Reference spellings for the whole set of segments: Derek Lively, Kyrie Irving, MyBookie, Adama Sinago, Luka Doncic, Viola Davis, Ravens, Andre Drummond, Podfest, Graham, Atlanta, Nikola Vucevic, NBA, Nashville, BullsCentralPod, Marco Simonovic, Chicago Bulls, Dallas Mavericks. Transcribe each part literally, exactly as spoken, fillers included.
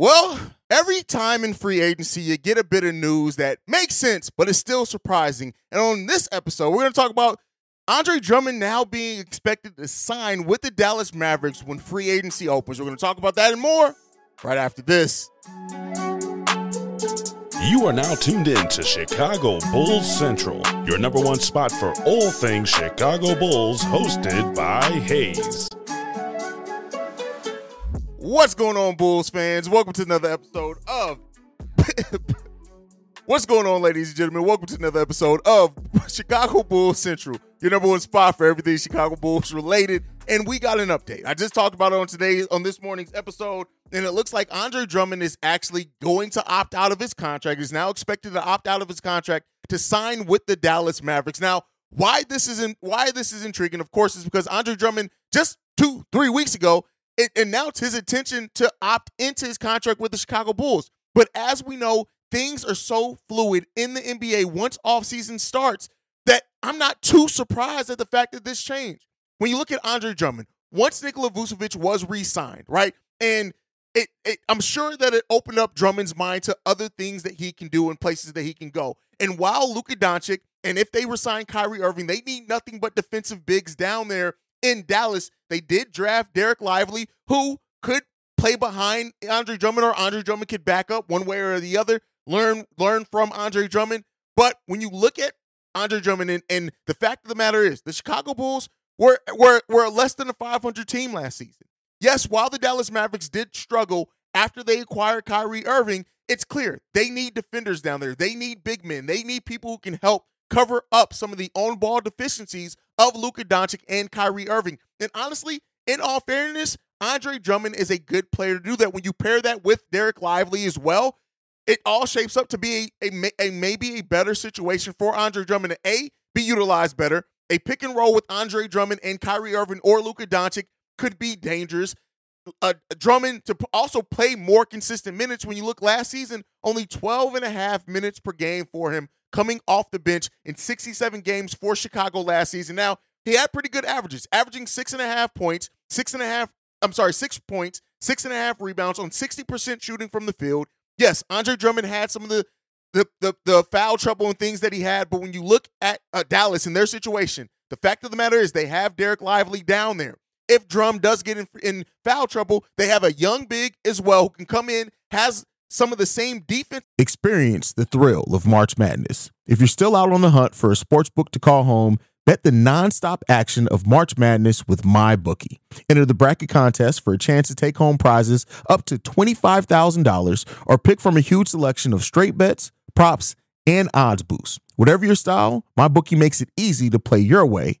Well, every time in free agency, you get a bit of news that makes sense, but it's still surprising. And on this episode, we're going to talk about Andre Drummond now being expected to sign with the Dallas Mavericks when free agency opens. We're going to talk about that and more right after this. You are now tuned in to Chicago Bulls Central, your number one spot for all things Chicago Bulls, hosted by Hayes. What's going on, Bulls fans? Welcome to another episode of... What's going on, ladies and gentlemen? Welcome to another episode of Chicago Bulls Central, your number one spot for everything Chicago Bulls related. And we got an update. I just talked about it on today, on this morning's episode. And it looks like Andre Drummond is actually going to opt out of his contract. He's now expected to opt out of his contract to sign with the Dallas Mavericks. Now, why this isn't why this is intriguing, of course, is because Andre Drummond just two, three weeks ago it announced his intention to opt into his contract with the Chicago Bulls. But as we know, things are so fluid in the N B A once offseason starts that I'm not too surprised at the fact that this changed. When you look at Andre Drummond, once Nikola Vucevic was re-signed, right, and It, it, I'm sure that it opened up Drummond's mind to other things that he can do and places that he can go. And while Luka Doncic, and if they were signed Kyrie Irving, they need nothing but defensive bigs down there in Dallas. They did draft Derek Lively, who could play behind Andre Drummond, or Andre Drummond could back up one way or the other, learn, learn from Andre Drummond. But when you look at Andre Drummond, and, and the fact of the matter is, the Chicago Bulls were, were, were less than a five hundred team last season. Yes, while the Dallas Mavericks did struggle after they acquired Kyrie Irving, it's clear they need defenders down there. They need big men. They need people who can help cover up some of the on-ball deficiencies of Luka Doncic and Kyrie Irving. And honestly, in all fairness, Andre Drummond is a good player to do that. When you pair that with Derek Lively as well, it all shapes up to be a, a, a maybe a better situation for Andre Drummond to, A, be utilized better. A pick and roll with Andre Drummond and Kyrie Irving or Luka Doncic could be dangerous. Uh, Drummond to p- also play more consistent minutes. When you look last season, only twelve and a half minutes per game for him coming off the bench in sixty-seven games for Chicago last season. Now, he had pretty good averages, averaging six and a half points, six and a half, I'm sorry, six points, six and a half rebounds on sixty percent shooting from the field. Yes, Andre Drummond had some of the, the, the, the foul trouble and things that he had, but when you look at uh, Dallas and their situation, the fact of the matter is they have Derek Lively down there. If Drum does get in, in foul trouble, they have a young big as well who can come in, has some of the same defense. Experience the thrill of March Madness. If you're still out on the hunt for a sports book to call home, bet the nonstop action of March Madness with MyBookie. Enter the bracket contest for a chance to take home prizes up to twenty-five thousand dollars or pick from a huge selection of straight bets, props, and odds boosts. Whatever your style, MyBookie makes it easy to play your way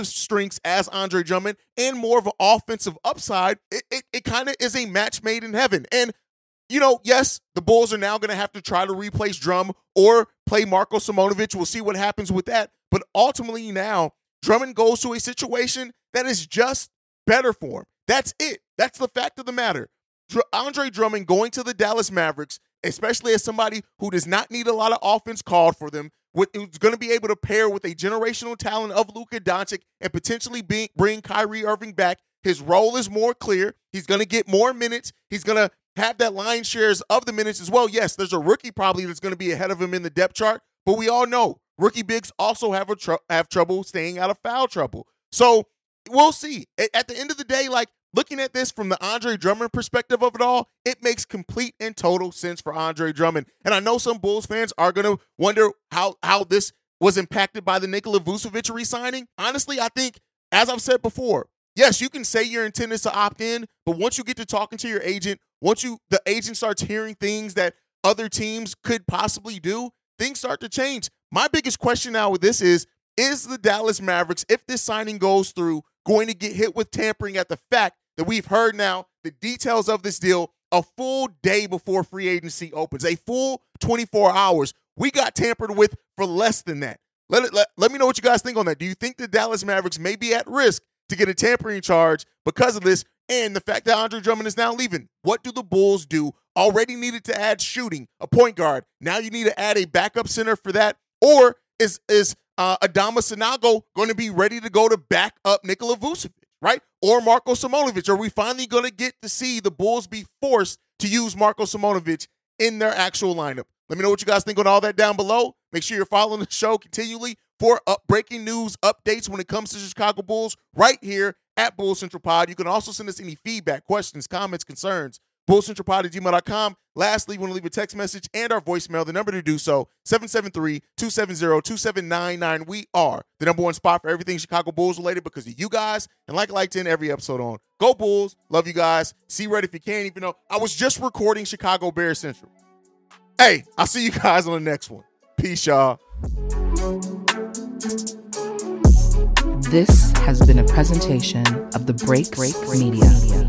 Strengths as Andre Drummond and more of an offensive upside, it, it, it kind of is a match made in heaven. And, you know, yes, the Bulls are now going to have to try to replace Drum or play Marco Simonovic. We'll see what happens with that. But ultimately now, Drummond goes to a situation that is just better for him. That's it. That's the fact of the matter. Dr- Andre Drummond going to the Dallas Mavericks, especially as somebody who does not need a lot of offense called for them, with, it's going to be able to pair with a generational talent of Luka Doncic and potentially be, bring Kyrie Irving back. His role is more clear. He's going to get more minutes. He's going to have that lion's shares of the minutes as well. Yes, there's a rookie probably that's going to be ahead of him in the depth chart, but we all know rookie bigs also have a tr- have trouble staying out of foul trouble. So we'll see. At the end of the day, like, looking at this from the Andre Drummond perspective of it all, it makes complete and total sense for Andre Drummond. And I know some Bulls fans are going to wonder how, how this was impacted by the Nikola Vucevic re-signing. Honestly, I think, as I've said before, yes, you can say your intent is to opt in, but once you get to talking to your agent, once you the agent starts hearing things that other teams could possibly do, things start to change. My biggest question now with this is, is the Dallas Mavericks, if this signing goes through, going to get hit with tampering at the fact that we've heard now the details of this deal a full day before free agency opens, a full twenty-four hours. We got tampered with for less than that. Let, it, let, let me know what you guys think on that. Do you think the Dallas Mavericks may be at risk to get a tampering charge because of this and the fact that Andre Drummond is now leaving? What do the Bulls do? Already needed to add shooting, a point guard. Now you need to add a backup center for that. Or is is uh, Adama Sinago going to be ready to go to back up Nikola Vucevic, right? Or Marco Simonovic? Are we finally going to get to see the Bulls be forced to use Marco Simonovic in their actual lineup? Let me know what you guys think on all that down below. Make sure you're following the show continually for up breaking news updates when it comes to the Chicago Bulls right here at Bull Central Pod. You can also send us any feedback, questions, comments, concerns, Bull Central Pod at gmail dot com. Lastly, you want to leave a text message and our voicemail. The number to do so, seven seven three, two seven zero, two seven nine nine. We are the number one spot for everything Chicago Bulls related because of you guys. And like liked in every episode on, go Bulls. Love you guys. See Red if you can, even though I was just recording Chicago Bears Central. Hey, I'll see you guys on the next one. Peace, y'all. This has been a presentation of the Break Break Media.